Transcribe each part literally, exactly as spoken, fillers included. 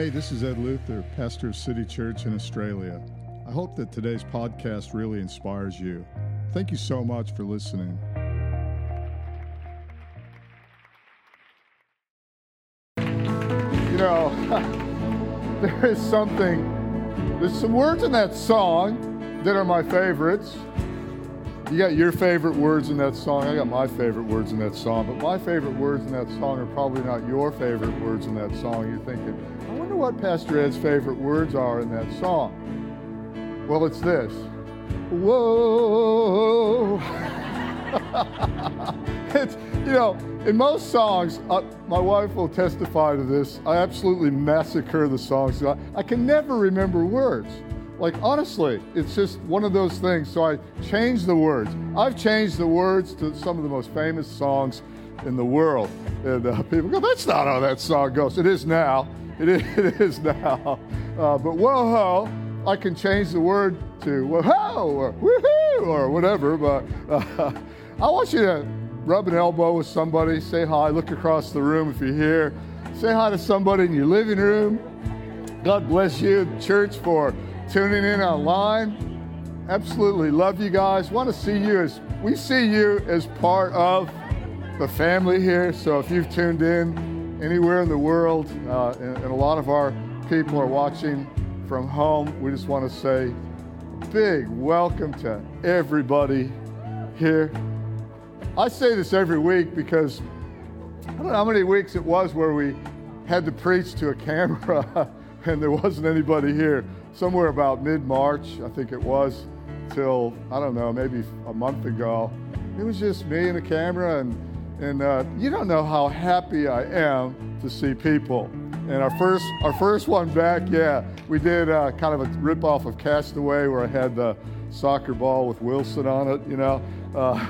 Hey, this is Ed Luther, pastor of City Church in Australia. I hope that today's podcast really inspires you. Thank you so much for listening. You know, there is something, there's some words in that song that are my favorites. You got your favorite words in that song. I got my favorite words in that song. But my favorite words in that song are probably not your favorite words in that song. You're thinking, I wonder what Pastor Ed's favorite words are in that song. Well, it's this. Whoa. It's, you know, in most songs, I, my wife will testify to this, I absolutely massacre the songs. I, I can never remember words. Like, honestly, it's just one of those things. So I changed the words. I've changed the words to some of the most famous songs in the world. And uh, people go, that's not how that song goes. It is now. It is, it is now. Uh, but whoa-ho, I can change the word to whoa-ho or woo-hoo or whatever. But uh, I want you to rub an elbow with somebody, say hi, look across the room if you're here. Say hi to somebody in your living room. God bless you, church, for tuning in online. Absolutely love you guys. Want to see you as we see you as part of the family here. So if you've tuned in anywhere in the world, uh, and, and a lot of our people are watching from home, we just want to say a big welcome to everybody here. I say this every week because I don't know how many weeks it was where we had to preach to a camera and there wasn't anybody here. Somewhere about mid-March, I think it was, till, I don't know, maybe a month ago. It was just me and a camera, and and uh, you don't know how happy I am to see people. And our first our first one back, yeah, we did uh, kind of a rip-off of Castaway where I had the soccer ball with Wilson on it, you know. Uh,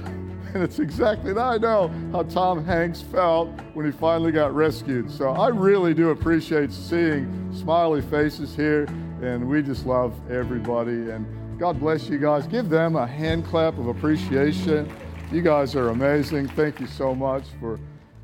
and it's exactly that. I know how Tom Hanks felt when he finally got rescued. So I really do appreciate seeing smiley faces here. And we just love everybody. And God bless you guys. Give them a hand clap of appreciation. You guys are amazing. Thank you so much for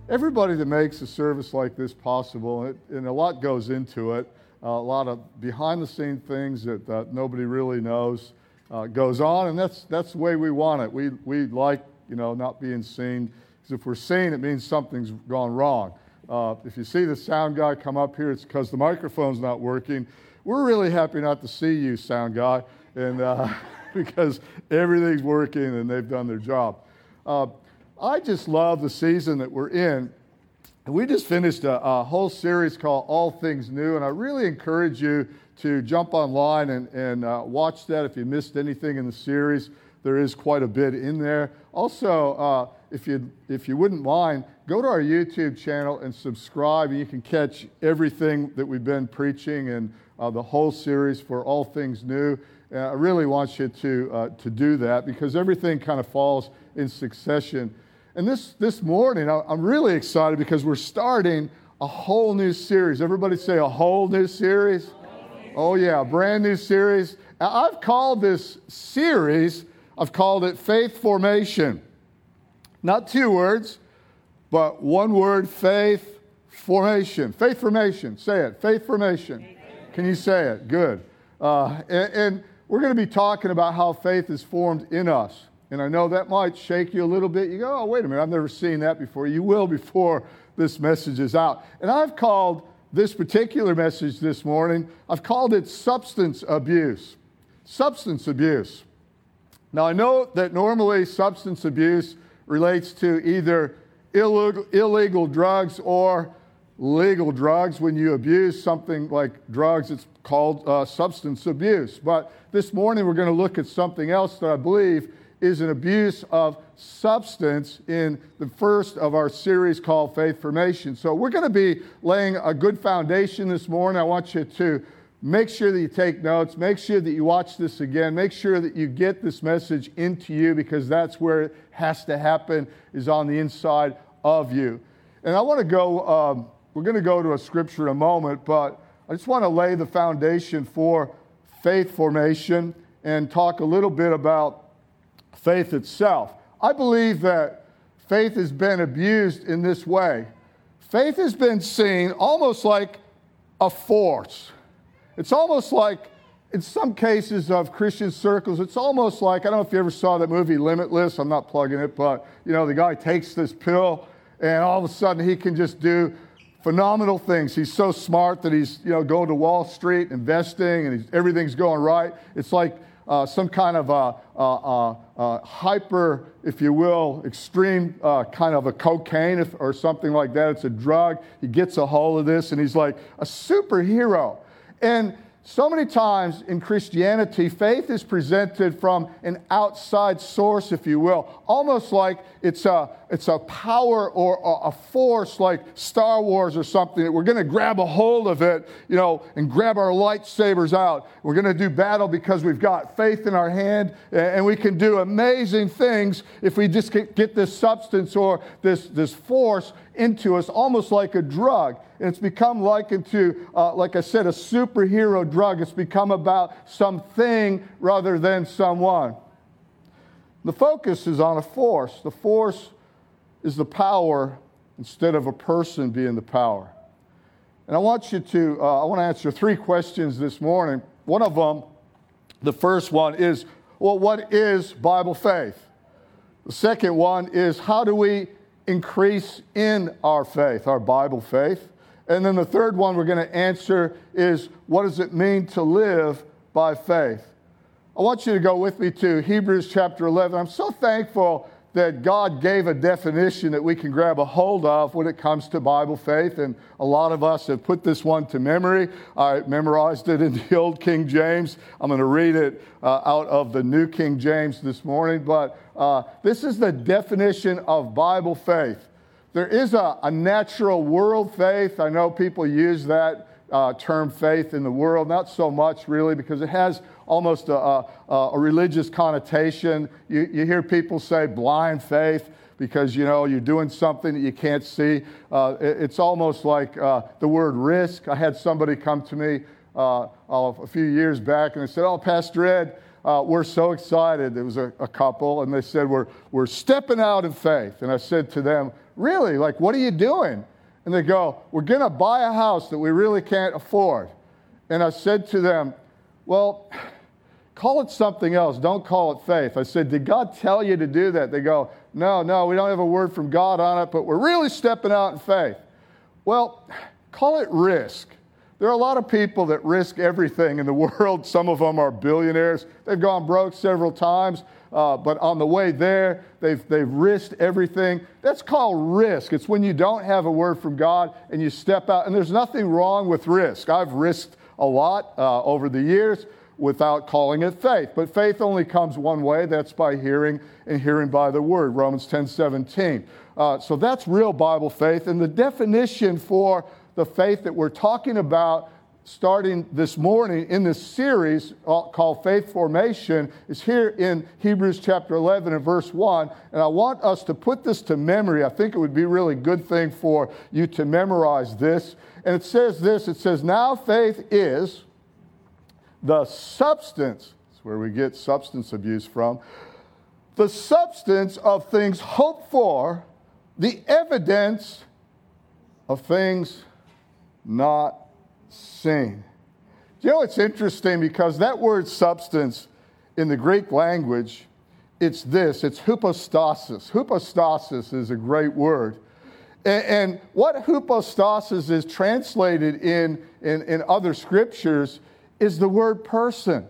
everybody that makes a service like this possible. And, it, and a lot goes into it. Uh, a lot of behind-the-scenes things that uh, nobody really knows uh, goes on. And that's that's the way we want it. We we like, you know, not being seen. Because if we're seen, it means something's gone wrong. Uh, if you see the sound guy come up here, it's because the microphone's not working. We're really happy not to see you, sound guy, and uh, because everything's working and they've done their job. Uh, I just love the season that we're in. And we just finished a, a whole series called All Things New, and I really encourage you to jump online and, and uh, watch that. If you missed anything in the series, there is quite a bit in there. Also, uh, if you if you wouldn't mind, go to our YouTube channel and subscribe. You can catch everything that we've been preaching and Uh, the whole series for All Things New. Uh, I really want you to uh, to do that because everything kind of falls in succession. And this, this morning, I, I'm really excited because we're starting a whole new series. Everybody say a whole new series? Oh yeah, a brand new series. I've called this series, I've called it Faith Formation. Not two words, but one word, faith formation. Faith formation, say it, faith formation. Can you say it? Good. Uh, and, and we're going to be talking about how faith is formed in us. And I know that might shake you a little bit. You go, oh, wait a minute, I've never seen that before. You will before this message is out. And I've called this particular message this morning, I've called it substance abuse. Substance abuse. Now, I know that normally substance abuse relates to either illegal, illegal drugs or legal drugs. When you abuse something like drugs, it's called uh, substance abuse. But this morning we're going to look at something else that I believe is an abuse of substance in the first of our series called Faith Formation. So we're going to be laying a good foundation this morning. I want you to make sure that you take notes, make sure that you watch this again, make sure that you get this message into you because that's where it has to happen, is on the inside of you. And I want to go... Um, We're going to go to a scripture in a moment, but I just want to lay the foundation for faith formation and talk a little bit about faith itself. I believe that faith has been abused in this way. Faith has been seen almost like a force. It's almost like, in some cases of Christian circles, it's almost like, I don't know if you ever saw that movie Limitless, I'm not plugging it, but, you know, the guy takes this pill and all of a sudden he can just do phenomenal things. He's so smart that he's, you know, going to Wall Street, investing, and he's, everything's going right. It's like uh, some kind of a, a, a, a hyper, if you will, extreme uh, kind of a cocaine if, or something like that. It's a drug. He gets a hold of this and he's like a superhero. And so many times in Christianity, faith is presented from an outside source, if you will, almost like it's a it's a power or a force like Star Wars or something, that we're going to grab a hold of it, you know, and grab our lightsabers out. We're going to do battle because we've got faith in our hand, and we can do amazing things if we just get this substance or this, this force into us, almost like a drug. And it's become likened to, uh, like I said, a superhero drug. It's become about something rather than someone. The focus is on a force. The force is the power instead of a person being the power. And I want you to, uh, I want to answer three questions this morning. One of them, the first one is, well, what is Bible faith? The second one is, how do we increase in our faith, our Bible faith? And then the third one we're going to answer is, what does it mean to live by faith? I want you to go with me to Hebrews chapter eleven. I'm so thankful that God gave a definition that we can grab a hold of when it comes to Bible faith, and a lot of us have put this one to memory. I memorized it in the Old King James. I'm going to read it uh, out of the New King James this morning, but uh, this is the definition of Bible faith. There is a, a natural world faith. I know people use that uh, term faith in the world, not so much really, because it has almost a, a, a religious connotation. You, you hear people say blind faith because, you know, you're doing something that you can't see. Uh, it, it's almost like uh, the word risk. I had somebody come to me uh, a few years back and they said, "Oh, Pastor Ed, Uh, we're so excited." It was a, a couple, and they said, we're we're stepping out in faith. And I said to them, "Really? Like, what are you doing?" And they go, "We're going to buy a house that we really can't afford." And I said to them, "Well, call it something else. Don't call it faith." I said, "Did God tell you to do that?" They go, no, no, "we don't have a word from God on it, but we're really stepping out in faith." Well, call it risk. There are a lot of people that risk everything in the world. Some of them are billionaires. They've gone broke several times, uh, but on the way there, they've, they've risked everything. That's called risk. It's when you don't have a word from God and you step out, and there's nothing wrong with risk. I've risked a lot uh, over the years without calling it faith, but faith only comes one way. That's by hearing, and hearing by the word, Romans ten seventeen. Uh, so that's real Bible faith, and the definition for the faith that we're talking about starting this morning in this series called Faith Formation is here in Hebrews chapter eleven and verse one. And I want us to put this to memory. I think it would be a really good thing for you to memorize this. And it says this, it says, "Now faith is the substance," that's where we get substance abuse from, "the substance of things hoped for, the evidence of things not seen." Do you know, it's interesting because that word substance in the Greek language, it's this, it's hypostasis. Hypostasis is a great word. And, and what hypostasis is translated in, in, in other scriptures is the word person.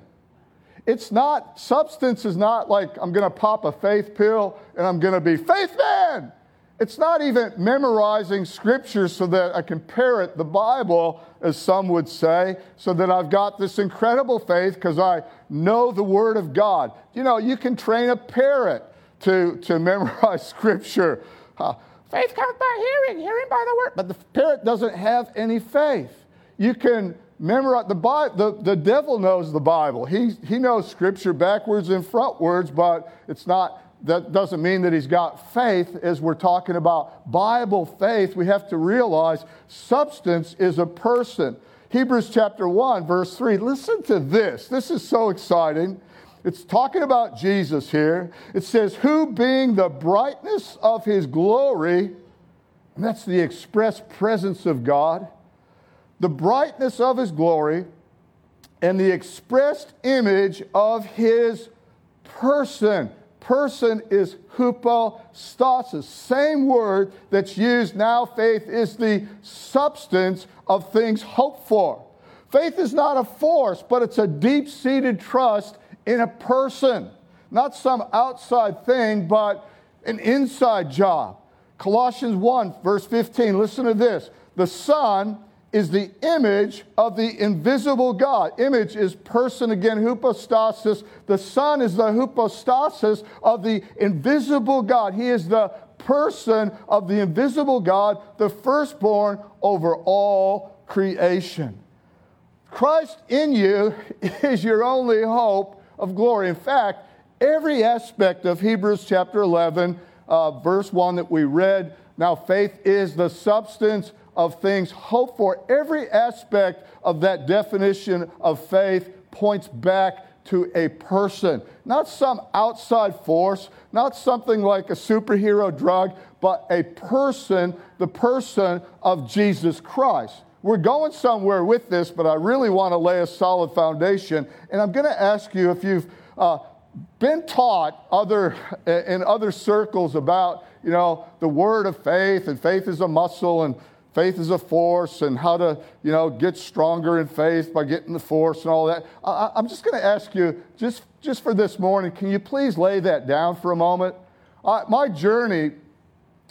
It's not, substance is not like I'm going to pop a faith pill and I'm going to be faith man. It's not even memorizing scripture so that I can parrot the Bible, as some would say, so that I've got this incredible faith because I know the Word of God. You know, you can train a parrot to, to memorize scripture. Uh, faith comes by hearing, hearing by the Word. But the parrot doesn't have any faith. You can memorize the Bible. The, the devil knows the Bible. He, he knows scripture backwards and frontwards, but it's not... that doesn't mean that he's got faith. As we're talking about Bible faith, we have to realize substance is a person. Hebrews chapter one, verse three. Listen to this. This is so exciting. It's talking about Jesus here. It says, "Who being the brightness of his glory," and that's the express presence of God, the brightness of his glory, and the expressed image of his person. Person is hypostasis. Same word that's used now. Faith is the substance of things hoped for. Faith is not a force, but it's a deep-seated trust in a person. Not some outside thing, but an inside job. Colossians one, verse fifteen, listen to this. The Son is the image of the invisible God. Image is person, again, hypostasis. The Son is the hypostasis of the invisible God. He is the person of the invisible God, the firstborn over all creation. Christ in you is your only hope of glory. In fact, every aspect of Hebrews chapter eleven, uh, verse one that we read, now faith is the substance of things hoped for. Every aspect of that definition of faith points back to a person. Not some outside force, not something like a superhero drug, but a person, the person of Jesus Christ. We're going somewhere with this, but I really want to lay a solid foundation. And I'm going to ask you if you've uh, been taught other in other circles about, you know, the word of faith, and faith is a muscle, and faith is a force, and how to, you know, get stronger in faith by getting the force and all that. I, I'm just going to ask you, just, just for this morning, can you please lay that down for a moment? I, my journey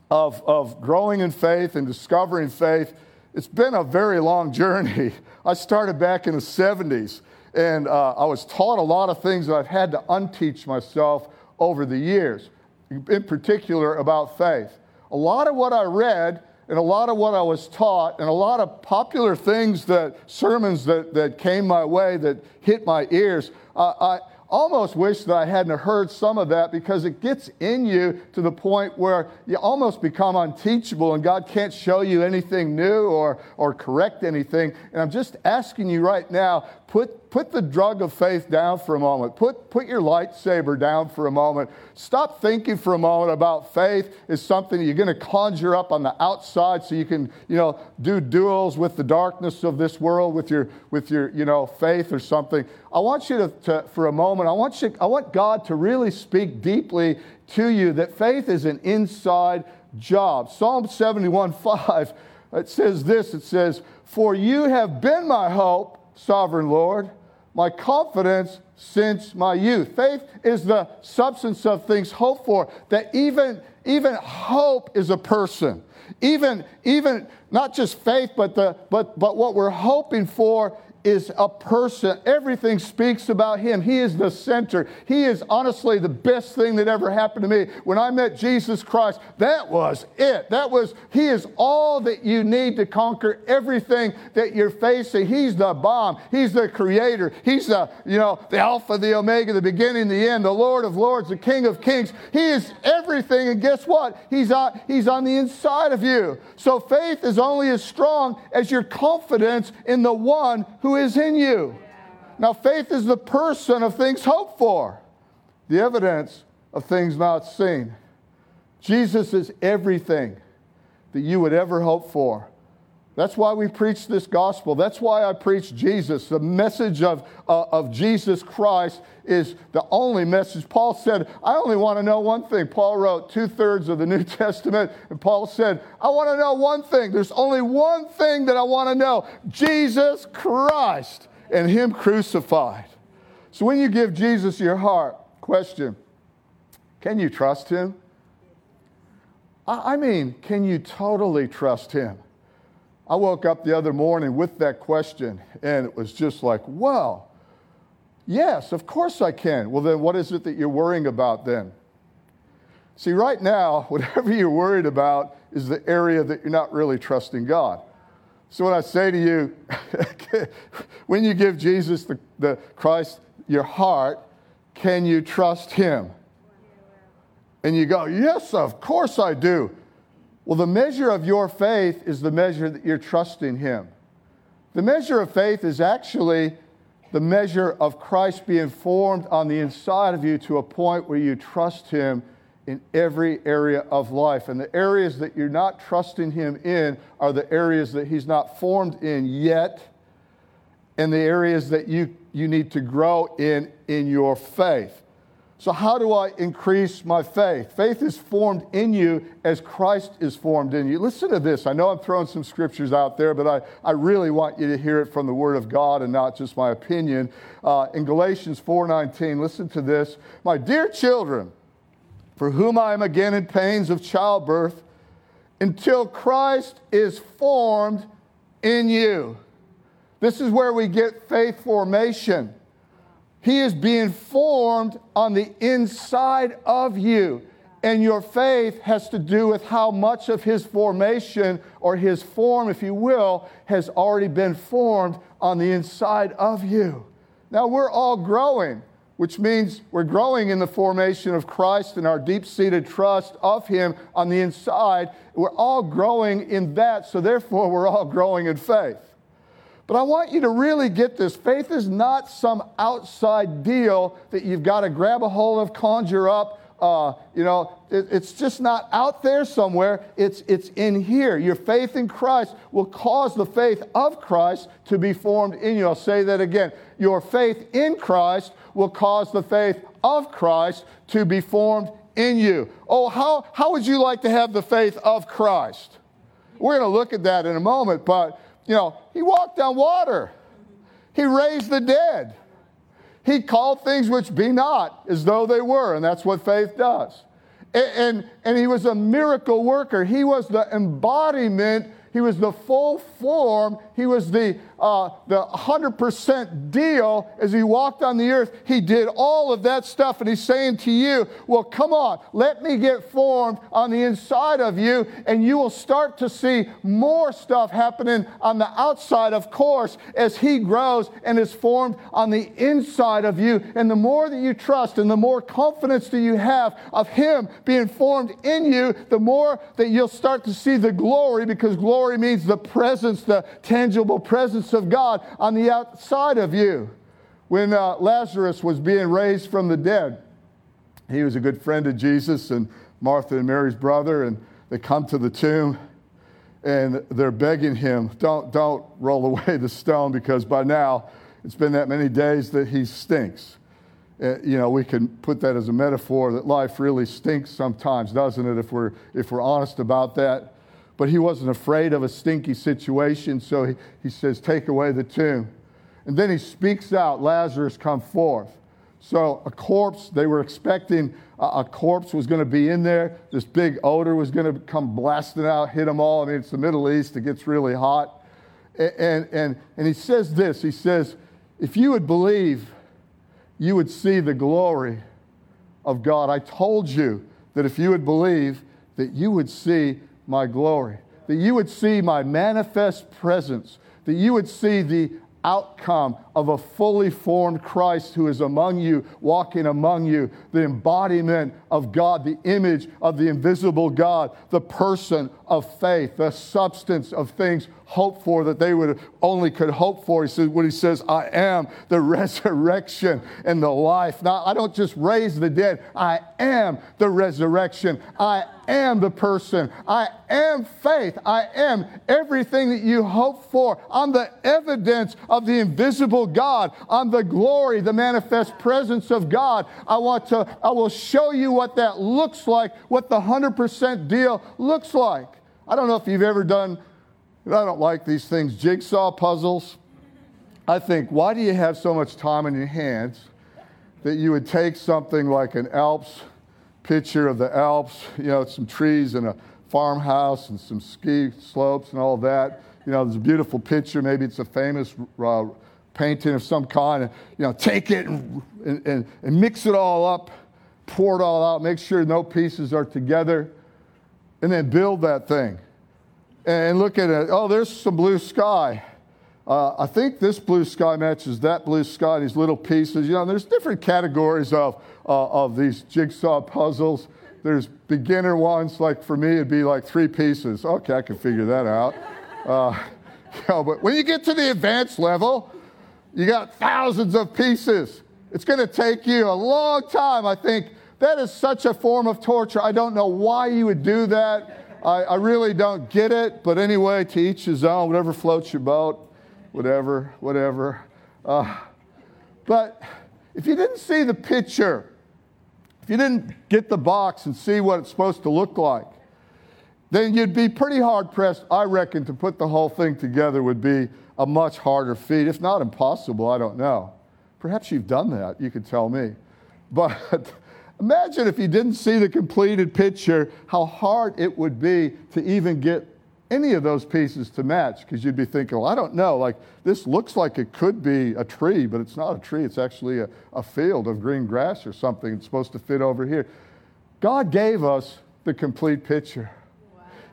of, of growing in faith and discovering faith, it's been a very long journey. I started back in the seventies. And uh, I was taught a lot of things that I've had to unteach myself over the years, in particular about faith. A lot of what I read and a lot of what I was taught and a lot of popular things, that sermons that, that came my way that hit my ears, uh, I almost wish that I hadn't heard some of that, because it gets in you to the point where you almost become unteachable and God can't show you anything new or, or correct anything. And I'm just asking you right now, put Put the drug of faith down for a moment. Put, put your lightsaber down for a moment. Stop thinking for a moment about faith is something you're going to conjure up on the outside so you can, you know, do duels with the darkness of this world with your, with your, you know, faith or something. I want you to, to for a moment, I want you, I want God to really speak deeply to you that faith is an inside job. Psalm seventy-one five, it says this, it says, "For you have been my hope, sovereign Lord, my confidence since my youth." Faith is the substance of things hoped for. That even, even hope is a person. Even, even not just faith, but the but but what we're hoping for is a person. Everything speaks about him. He is the center. He is honestly the best thing that ever happened to me. When I met Jesus Christ, that was it. That was, he is all that you need to conquer everything that you're facing. He's the bomb. He's the creator. He's the, you know, the Alpha, the Omega, the beginning, the end, the Lord of Lords, the King of Kings. He is everything. And guess what? He's on, he's on the inside of you. So faith is only as strong as your confidence in the one who is in you. Now, faith is the person of things hoped for, the evidence of things not seen. Jesus is everything that you would ever hope for. That's why we preach this gospel. That's why I preach Jesus. The message of, uh, of Jesus Christ is the only message. Paul said, I only want to know one thing. Paul wrote two-thirds of the New Testament, and Paul said, I want to know one thing. There's only one thing that I want to know, Jesus Christ and him crucified. So when you give Jesus your heart, question, can you trust him? I, I mean, can you totally trust him? I woke up the other morning with that question, and it was just like, well, yes, of course I can. Well, then what is it that you're worrying about then? See, right now, whatever you're worried about is the area that you're not really trusting God. So when I say to you, when you give Jesus the, the Christ your heart, can you trust him? And you go, yes, of course I do. Well, the measure of your faith is the measure that you're trusting him. The measure of faith is actually the measure of Christ being formed on the inside of you to a point where you trust him in every area of life. And the areas that you're not trusting him in are the areas that he's not formed in yet, and the areas that you, you need to grow in in your faith. So how do I increase my faith? Faith is formed in you as Christ is formed in you. Listen to this. I know I'm throwing some scriptures out there, but I, I really want you to hear it from the Word of God and not just my opinion. Uh, in Galatians four nineteen, listen to this. My dear children, for whom I am again in pains of childbirth, until Christ is formed in you. This is where we get faith formation. He is being formed on the inside of you. And your faith has to do with how much of his formation, or his form, if you will, has already been formed on the inside of you. Now, we're all growing, which means we're growing in the formation of Christ and our deep-seated trust of him on the inside. We're all growing in that, so therefore we're all growing in faith. But I want you to really get this. Faith is not some outside deal that you've got to grab a hold of, conjure up. Uh, you know, it, it's just not out there somewhere. It's, it's in here. Your faith in Christ will cause the faith of Christ to be formed in you. I'll say that again. Your faith in Christ will cause the faith of Christ to be formed in you. Oh, how, how would you like to have the faith of Christ? We're going to look at that in a moment, but... You know, he walked on water. He raised the dead. He called things which be not as though they were, and that's what faith does. And, and, and he was a miracle worker. He was the embodiment. He was the full form. He was the, uh, the one hundred percent deal as he walked on the earth. He did all of that stuff, and he's saying to you, well, come on, let me get formed on the inside of you, and you will start to see more stuff happening on the outside, of course, as he grows and is formed on the inside of you. And the more that you trust and the more confidence that you have of him being formed in you, the more that you'll start to see the glory, because glory means the presence, the tangible presence of God on the outside of you. When uh, Lazarus was being raised from the dead, he was a good friend of Jesus and Martha and Mary's brother, and they come to the tomb and they're begging him, don't, don't roll away the stone, because by now it's been that many days that he stinks. Uh, you know, we can put that as a metaphor that life really stinks sometimes, doesn't it, if we're, if we're honest about that. But he wasn't afraid of a stinky situation, so he, he says, take away the tomb. And then he speaks out, Lazarus, come forth. So a corpse, they were expecting a, a corpse was going to be in there. This big odor was going to come blasting out, hit them all. I mean, it's the Middle East. It gets really hot. And, and, and he says this. He says, if you would believe, you would see the glory of God. I told you that if you would believe, that you would see my glory, that you would see my manifest presence, that you would see the outcome of a fully formed Christ who is among you, walking among you, the embodiment of God, the image of the invisible God, the person of faith, the substance of things hoped for that they would only could hope for. He says, when he says, I am the resurrection and the life. Now, I don't just raise the dead. I am the resurrection. I am the person. I am faith. I am everything that you hope for. I'm the evidence of the invisible God. I'm the glory, the manifest presence of God. I want to, I will show you what that looks like, what the one hundred percent deal looks like. I don't know if you've ever done, and I don't like these things, jigsaw puzzles. I think, why do you have so much time on your hands that you would take something like an Alps, picture of the Alps, you know, some trees and a farmhouse and some ski slopes and all that. You know, there's a beautiful picture. Maybe it's a famous uh, painting of some kind. And, you know, take it and, and, and mix it all up, pour it all out, make sure no pieces are together, and then build that thing. And look at it. Oh, there's some blue sky. Uh, I think this blue sky matches that blue sky, these little pieces. You know, there's different categories of uh, of these jigsaw puzzles. There's beginner ones. Like for me, it'd be like three pieces. Okay, I can figure that out. Uh, you know, but when you get to the advanced level, you got thousands of pieces. It's going to take you a long time, I think, That is such a form of torture. I don't know why you would do that. I, I really don't get it. But anyway, to each his own, whatever floats your boat, whatever, whatever. Uh, but if you didn't see the picture, if you didn't get the box and see what it's supposed to look like, then you'd be pretty hard-pressed, I reckon, to put the whole thing together would be a much harder feat, if not impossible, I don't know. Perhaps you've done that, you could tell me. But imagine if you didn't see the completed picture, how hard it would be to even get any of those pieces to match, because you'd be thinking, well, I don't know, like this looks like it could be a tree, but it's not a tree, it's actually a, a field of green grass or something, it's supposed to fit over here. God gave us the complete picture.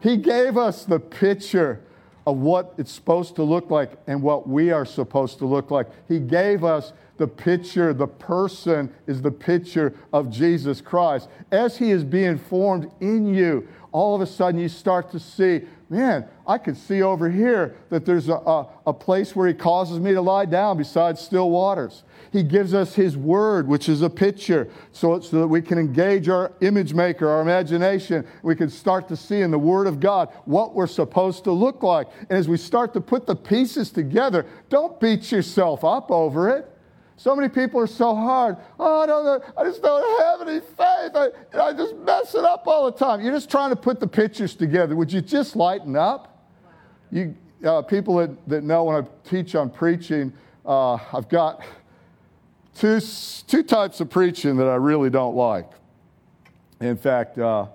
He gave us the picture of what it's supposed to look like and what we are supposed to look like. He gave us the picture. The person is the picture of Jesus Christ. As he is being formed in you, all of a sudden you start to see, man, I could see over here that there's a, a, a place where he causes me to lie down beside still waters. He gives us his word, which is a picture, so, so that we can engage our image maker, our imagination. We can start to see in the word of God what we're supposed to look like. And as we start to put the pieces together, don't beat yourself up over it. So many people are so hard. Oh, I don't know. I just don't have any faith. I, I just mess it up all the time. You're just trying to put the pictures together. Would you just lighten up? You uh, people that, that know when I teach on preaching, uh, I've got Two two types of preaching that I really don't like. In fact, uh,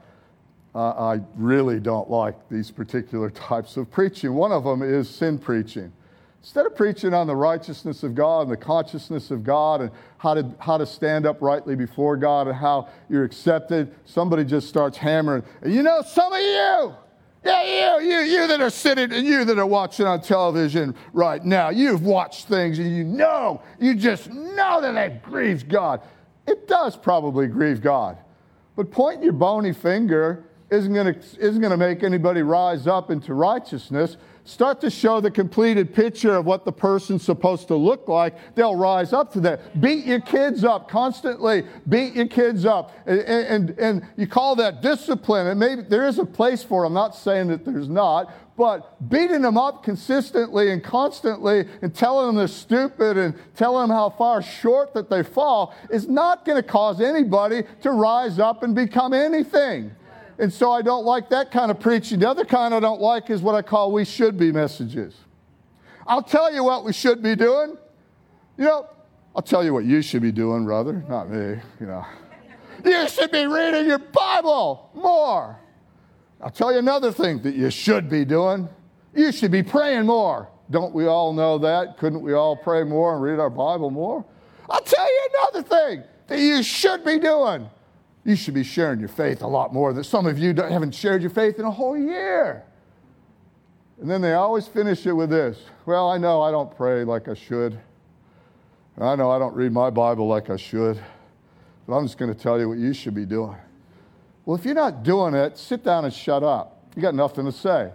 I really don't like these particular types of preaching. One of them is sin preaching. Instead of preaching on the righteousness of God and the consciousness of God and how to how to stand up rightly before God and how you're accepted, somebody just starts hammering. And you know, some of you, yeah, you, you, you that are sitting and you that are watching on television right now, you've watched things and you know, you just know that they've grieved God. It does probably grieve God. But pointing your bony finger isn't going to isn't going to make anybody rise up into righteousness. Start to show the completed picture of what the person's supposed to look like. They'll rise up to that. Beat your kids up constantly. Beat your kids up. And, and, and you call that discipline. And maybe there is a place for it. I'm not saying that there's not. But beating them up consistently and constantly and telling them they're stupid and telling them how far short that they fall is not going to cause anybody to rise up and become anything. And so I don't like that kind of preaching. The other kind I don't like is what I call we should be messages. I'll tell you what we should be doing. You know, I'll tell you what you should be doing, rather, not me, you know. You should be reading your Bible more. I'll tell you another thing that you should be doing. You should be praying more. Don't we all know that? Couldn't we all pray more and read our Bible more? I'll tell you another thing that you should be doing. You should be sharing your faith a lot more. Some of you haven't shared your faith in a whole year. And then they always finish it with this. Well, I know I don't pray like I should. And I know I don't read my Bible like I should. But I'm just going to tell you what you should be doing. Well, if you're not doing it, sit down and shut up. You got nothing to say.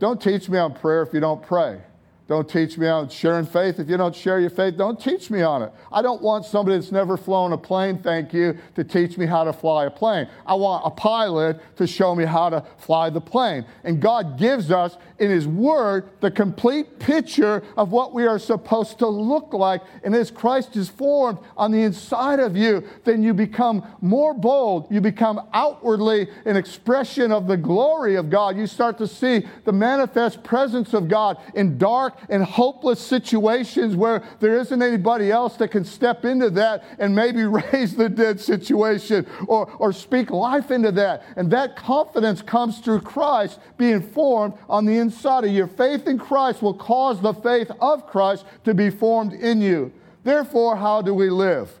Don't teach me on prayer if you don't pray. Don't teach me on sharing faith. If you don't share your faith, don't teach me on it. I don't want somebody that's never flown a plane, thank you, to teach me how to fly a plane. I want a pilot to show me how to fly the plane. And God gives us, in his word, the complete picture of what we are supposed to look like. And as Christ is formed on the inside of you, then you become more bold. You become outwardly an expression of the glory of God. You start to see the manifest presence of God in dark and hopeless situations where there isn't anybody else that can step into that and maybe raise the dead situation or, or speak life into that. And that confidence comes through Christ being formed on the inside of you. Your faith in Christ will cause the faith of Christ to be formed in you. Therefore, how do we live?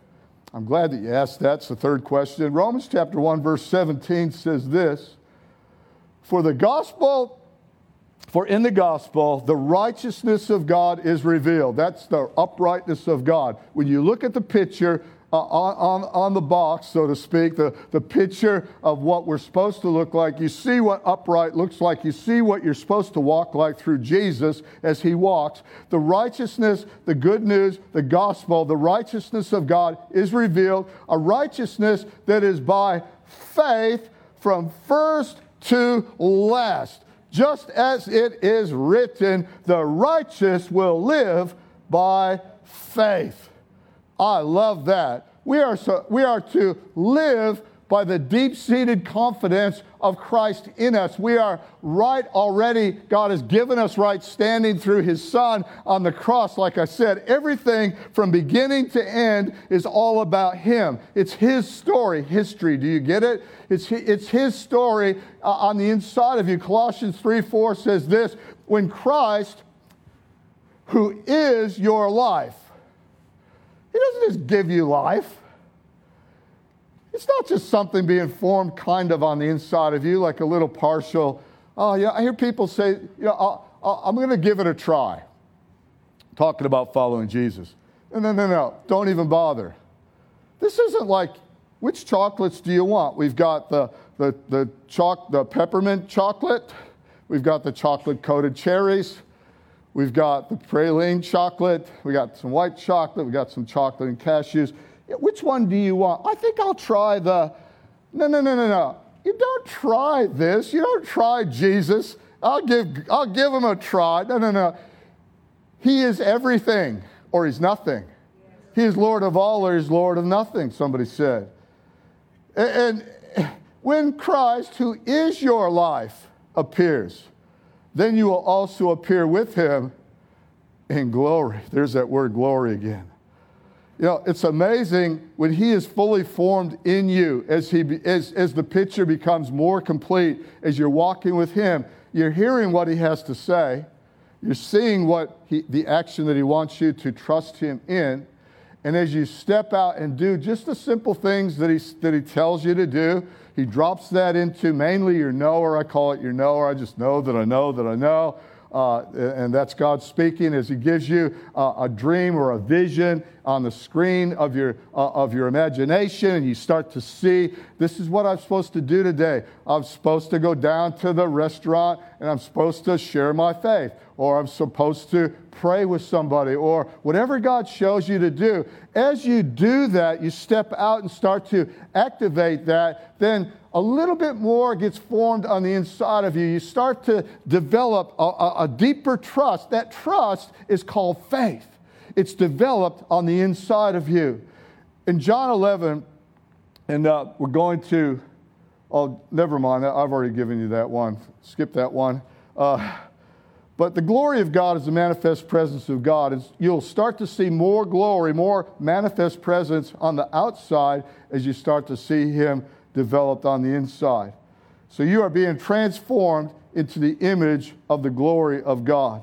I'm glad that you asked that. It's the third question. Romans chapter one, verse seventeen says this, For the gospel... For in the gospel, the righteousness of God is revealed. That's the uprightness of God. When you look at the picture on, on the box, so to speak, the, the picture of what we're supposed to look like. You see what upright looks like. You see what you're supposed to walk like through Jesus as he walks. The righteousness, the good news, the gospel, the righteousness of God is revealed, a righteousness that is by faith from first to last. Just as it is written, the righteous will live by faith. I love that. We are so, we are to live by the deep-seated confidence of Christ in us. We are right already. God has given us right standing through his Son on the cross. Like I said, everything from beginning to end is all about him. It's his story, history. Do you get it? It's, it's his story uh, on the inside of you. Colossians three four says this, when Christ, who is your life, he doesn't just give you life. It's not just something being formed kind of on the inside of you, like a little partial. Oh, yeah, I hear people say, you know, I'll, I'll, I'm going to give it a try. Talking about following Jesus. No, no, no, no. Don't even bother. This isn't like, which chocolates do you want? We've got the the the, choc- the peppermint chocolate. We've got the chocolate-coated cherries. We've got the praline chocolate. We got some white chocolate. We got some chocolate and cashews. Which one do you want? I think I'll try the... No, no, no, no, no. You don't try this. You don't try Jesus. I'll give, I'll give him a try. No, no, no. He is everything, or he's nothing. He is Lord of all, or he's Lord of nothing, somebody said. And when Christ, who is your life, appears, then you will also appear with him in glory. There's that word glory again. You know, it's amazing when he is fully formed in you, as he as, as the picture becomes more complete, as you're walking with him, you're hearing what he has to say, you're seeing what he, the action that he wants you to trust him in, and as you step out and do just the simple things that he, that he tells you to do, he drops that into mainly your knower. I call it your knower. I just know that I know that I know. Uh, and that's God speaking as he gives you uh, a dream or a vision on the screen of your uh, of your imagination, and you start to see, this is what I'm supposed to do today. I'm supposed to go down to the restaurant, and I'm supposed to share my faith, or I'm supposed to pray with somebody, or whatever God shows you to do. As you do that, you step out and start to activate that, then a little bit more gets formed on the inside of you. You start to develop a, a, a deeper trust. That trust is called faith. It's developed on the inside of you. In John eleven, and uh, we're going to, oh, never mind, I've already given you that one. Skip that one. Uh, but the glory of God is the manifest presence of God. It's, you'll start to see more glory, more manifest presence on the outside as you start to see him developed on the inside. So you are being transformed into the image of the glory of God.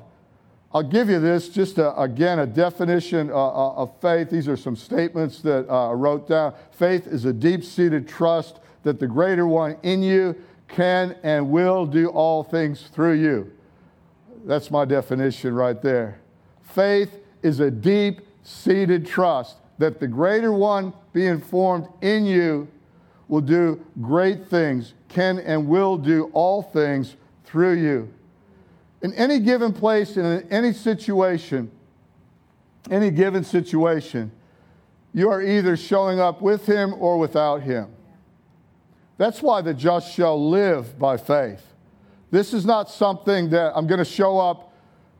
I'll give you this, just a, again, a definition uh, of faith. These are some statements that uh, I wrote down. Faith is a deep-seated trust that the greater one in you can and will do all things through you. That's my definition right there. Faith is a deep-seated trust that the greater one being formed in you will do great things, can and will do all things through you. In any given place, in any situation, any given situation, you are either showing up with him or without him. That's why the just shall live by faith. This is not something that I'm going to show up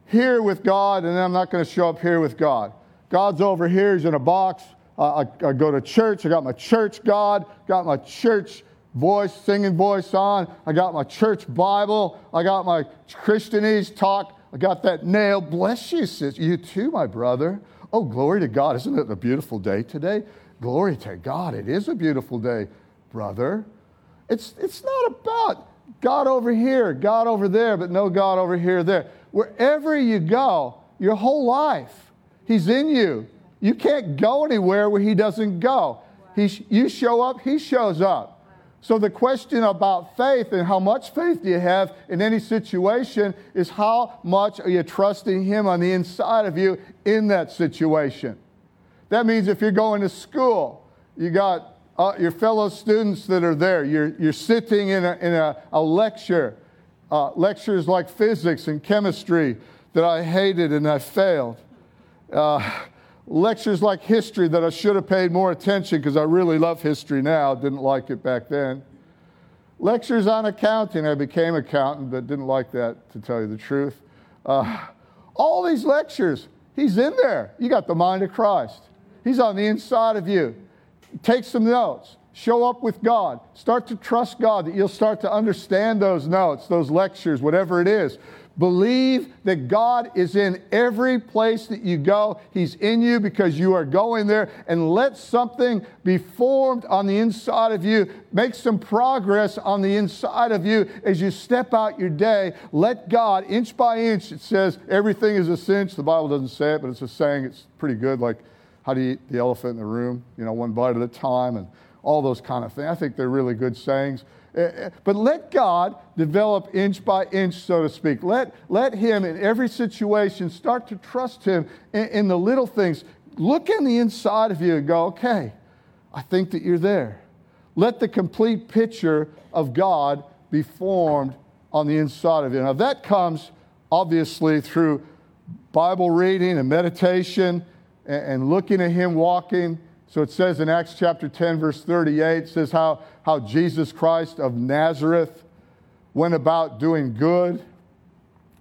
here with God and then I'm not going to show up here with God. God's over here, he's in a box. I, I go to church. I got my church God. Got my church voice, singing voice on. I got my church Bible. I got my Christianese talk. I got that nail. Bless you, sis. You too, my brother. Oh, glory to God. Isn't it a beautiful day today? Glory to God. It is a beautiful day, brother. It's, it's not about God over here, God over there, but no God over here, there. Wherever you go, your whole life, he's in you. You can't go anywhere where he doesn't go. He, you show up, he shows up. So the question about faith and how much faith do you have in any situation is how much are you trusting him on the inside of you in that situation. That means if you're going to school you got uh, your fellow students that are there. You're you're sitting in a in a, a lecture, uh, lectures like physics and chemistry that I hated and I failed. Uh, lectures like history that I should have paid more attention because I really love history now. Didn't like it back then. Lectures on accounting. I became accountant, but didn't like that, to tell you the truth. Uh, all these lectures, he's in there. You got the mind of Christ. He's on the inside of you. Take some notes. Show up with God. Start to trust God that you'll start to understand those notes, those lectures, whatever it is. Believe that God is in every place that you go. He's in you because you are going there. And let something be formed on the inside of you. Make some progress on the inside of you as you step out your day. Let God, inch by inch, it says, everything is a cinch. The Bible doesn't say it, but it's a saying. It's pretty good, like how do you eat the elephant in the room? You know, one bite at a time and all those kind of things. I think they're really good sayings. But let God develop inch by inch, so to speak. Let, let him in every situation start to trust him in, in the little things. Look in the inside of you and go, okay, I think that you're there. Let the complete picture of God be formed on the inside of you. Now that comes obviously through Bible reading and meditation and, and looking at him walking. So it says in Acts chapter ten, verse thirty-eight, it says how, how Jesus Christ of Nazareth went about doing good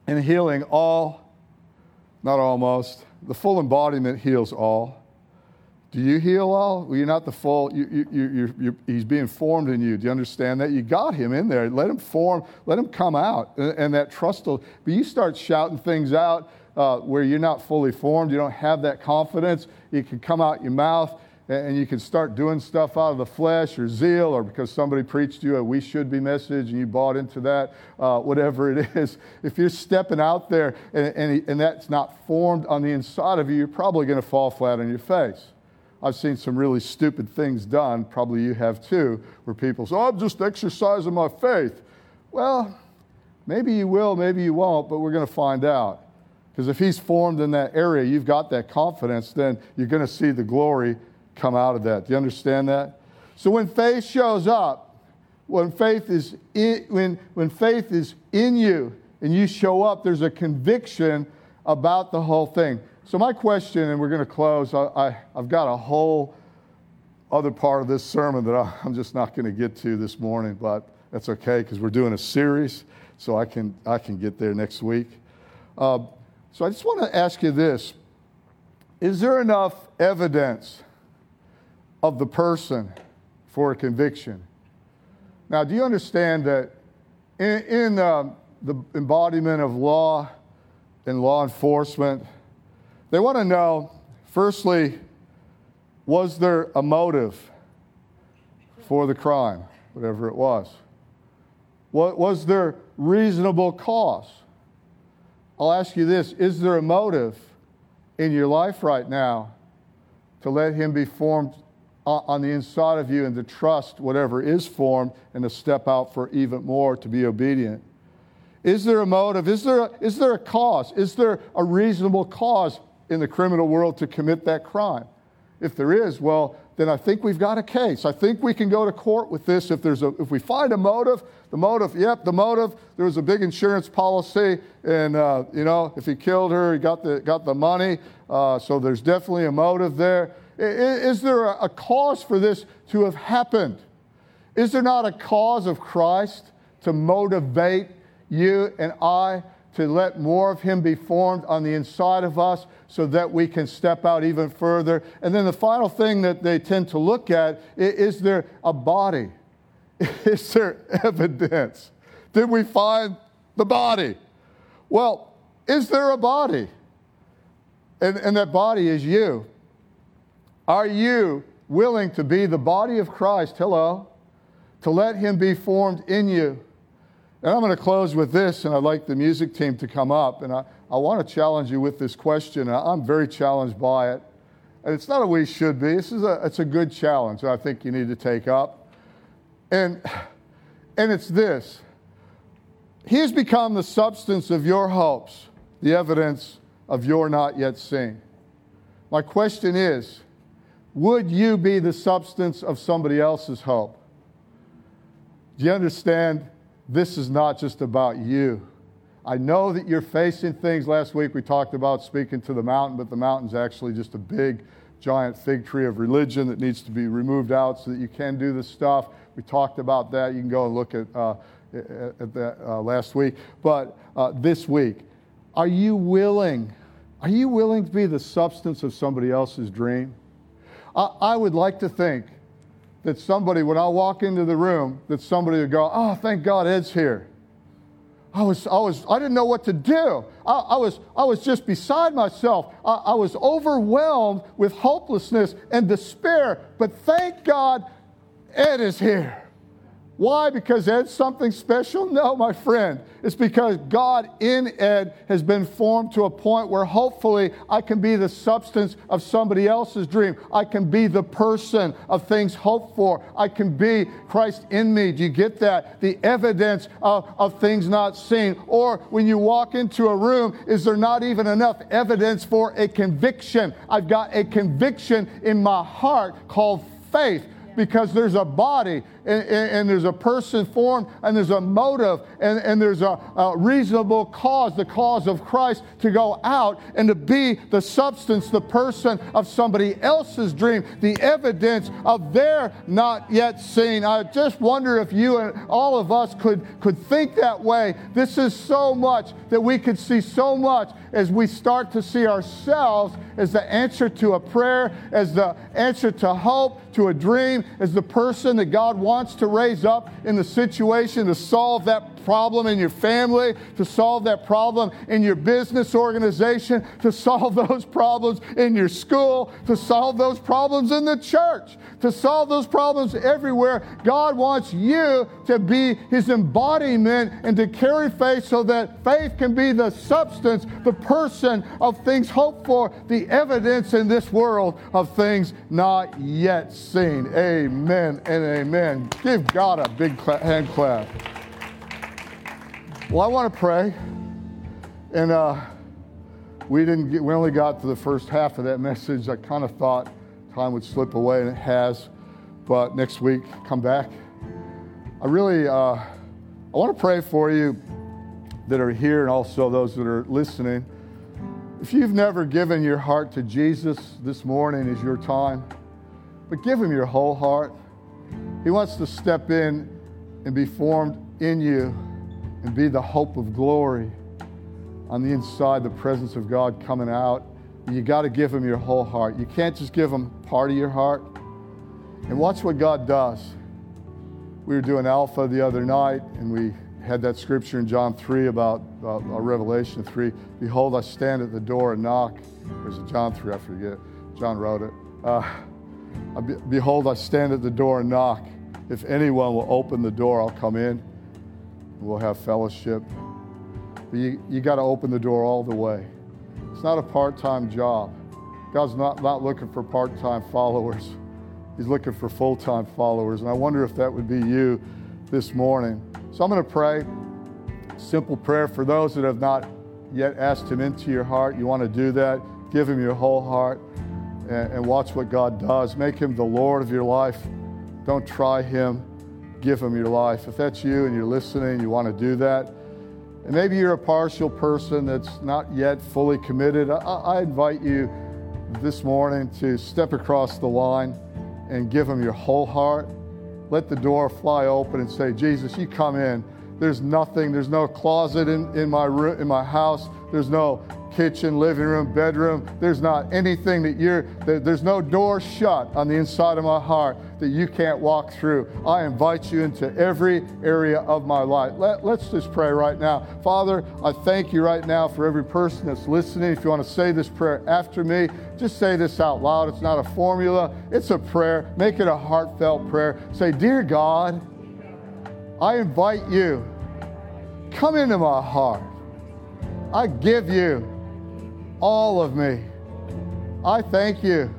and healing all, not almost, the full embodiment heals all. Do you heal all? Well, you're not the full, you, you, you, you're, you're, he's being formed in you. Do you understand that? You got him in there. Let him form, let him come out, and, and that trust will, but you start shouting things out uh, where you're not fully formed, you don't have that confidence, it can come out your mouth, and you can start doing stuff out of the flesh or zeal or because somebody preached you a we should be message and you bought into that, uh, whatever it is. If you're stepping out there and, and, and that's not formed on the inside of you, you're probably going to fall flat on your face. I've seen some really stupid things done, probably you have too, where people say, oh, I'm just exercising my faith. Well, maybe you will, maybe you won't, but we're going to find out. Because if he's formed in that area, you've got that confidence, then you're going to see the glory come out of that. Do you understand that? So when faith shows up, when faith is in, when when faith is in you and you show up, there's a conviction about the whole thing. So my question, and we're going to close. I, I I've got a whole other part of this sermon that I, I'm just not going to get to this morning, but that's okay because we're doing a series, so I can I can get there next week. Uh, so I just want to ask you this: is there enough evidence of the person for a conviction? Now, do you understand that in, in um, the embodiment of law and law enforcement, they want to know, firstly, was there a motive for the crime, whatever it was? What, was there reasonable cause? I'll ask you this, is there a motive in your life right now to let him be formed on the inside of you and to trust whatever is formed and to step out for even more to be obedient? Is there a motive? Is there a, is there a cause? Is there a reasonable cause in the criminal world to commit that crime? If there is, well, then I think we've got a case. I think we can go to court with this. If there's a, if we find a motive, the motive, yep, the motive, there was a big insurance policy, and uh, you know, if he killed her, he got the got the money. Uh, so there's definitely a motive there. Is there a cause for this to have happened? Is there not a cause of Christ to motivate you and I to let more of him be formed on the inside of us so that we can step out even further? And then the final thing that they tend to look at, is there a body? Is there evidence? Did we find the body? Well, is there a body? And, and that body is you. Are you willing to be the body of Christ, hello, to let him be formed in you? And I'm going to close with this, and I'd like the music team to come up. And I, I want to challenge you with this question. I'm very challenged by it. And it's not a we should be. This is a, it's a good challenge that I think you need to take up. And, and it's this. He has become the substance of your hopes, the evidence of your not yet seen. My question is, Would you be the substance of somebody else's hope? Do you understand? This is not just about you. I know that you're facing things. Last week we talked about speaking to the mountain, but the mountain's actually just a big, giant fig tree of religion that needs to be removed out so that you can do this stuff. We talked about that. You can go and look at, uh, at that uh, last week. But uh, this week, are you willing? Are you willing to be the substance of somebody else's dream? I, I would like to think that somebody, when I walk into the room, that somebody would go, "Oh, thank God Ed's here. I was, I was, I didn't know what to do. I, I was, I was just beside myself. I, I was overwhelmed with hopelessness and despair. But thank God, Ed is here." Why? Because Ed's something special? No, my friend. It's because God in Ed has been formed to a point where hopefully I can be the substance of somebody else's dream. I can be the person of things hoped for. I can be Christ in me. Do you get that? The evidence of, of things not seen. Or when you walk into a room, is there not even enough evidence for a conviction? I've got a conviction in my heart called faith. Because there's a body, and, and, and there's a person formed, and there's a motive, and, and there's a, a reasonable cause, the cause of Christ, to go out and to be the substance, the person of somebody else's dream, the evidence of their not yet seen. I just wonder if you and all of us could, could think that way. This is so much that we could see so much as we start to see ourselves as the answer to a prayer, as the answer to hope, to a dream, as the person that God wants to raise up in the situation to solve that problem in your family, to solve that problem in your business organization, to solve those problems in your school, to solve those problems in the church, to solve those problems everywhere. God wants you to be His embodiment and to carry faith so that faith can be the substance, the person of things hoped for, the evidence in this world of things not yet seen. Amen and amen. Give God a big cla- hand clap. Well, I want to pray, and uh, we didn't get, we only got to the first half of that message. I kind of thought time would slip away, and it has. But next week, come back. I really, uh, I want to pray for you that are here, and also those that are listening. If you've never given your heart to Jesus, this morning is your time. But give Him your whole heart. He wants to step in and be formed in you and be the hope of glory on the inside, the presence of God coming out. You got to give Him your whole heart. You can't just give Him part of your heart. And watch what God does. We were doing Alpha the other night, and we had that scripture in John three about uh, Revelation three. Behold, I stand at the door and knock. There's a John three, I forget. John wrote it. Uh, Behold, I stand at the door and knock. If anyone will open the door, I'll come in. We'll have fellowship. But you, you got to open the door all the way. It's not a part-time job. God's not, not looking for part-time followers. He's looking for full-time followers. And I wonder if that would be you this morning. So I'm going to pray a simple prayer for those that have not yet asked Him into your heart. You want to do that? Give Him your whole heart. And watch what God does. Make Him the Lord of your life. Don't try Him. Give Him your life. If that's you and you're listening, you want to do that. And maybe you're a partial person that's not yet fully committed. I, I invite you this morning to step across the line and give Him your whole heart. Let the door fly open and say, "Jesus, you come in. There's nothing. There's no closet in, in my room, in my house. There's no kitchen, living room, bedroom. There's not anything that you're, there's no door shut on the inside of my heart that you can't walk through. I invite you into every area of my life." Let, let's just pray right now. Father, I thank you right now for every person that's listening. If you want to say this prayer after me, just say this out loud. It's not a formula. It's a prayer. Make it a heartfelt prayer. Say, "Dear God, I invite you. Come into my heart. I give you all of me. I thank you.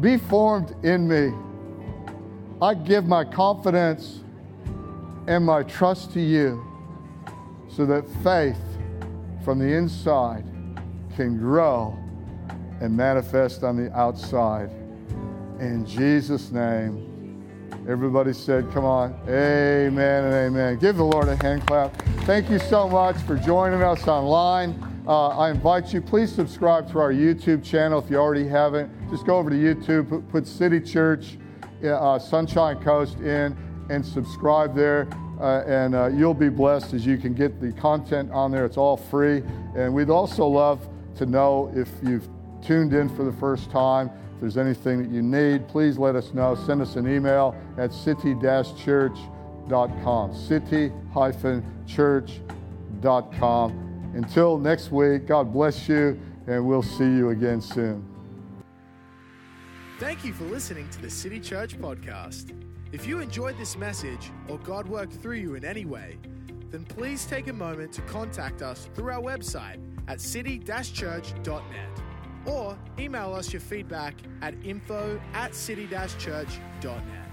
Be formed in me. I give my confidence and my trust to you so that faith from the inside can grow and manifest on the outside. in Jesus' name. Everybody said, come on. Amen and amen. Give the Lord a hand clap. Thank you so much for joining us online. Uh, I invite you, please subscribe to our YouTube channel if you already haven't. Just go over to YouTube, put City Church, uh, Sunshine Coast in, and subscribe there. Uh, and uh, you'll be blessed as you can get the content on there. It's all free. And we'd also love to know if you've tuned in for the first time. If there's anything that you need, please let us know. Send us an email at city dash church dot com. city dash church dot com. Until next week, God bless you, and we'll see you again soon. Thank you for listening to the City Church Podcast. If you enjoyed this message or God worked through you in any way, then please take a moment to contact us through our website at city dash church dot net or email us your feedback at info at city dash church dot net.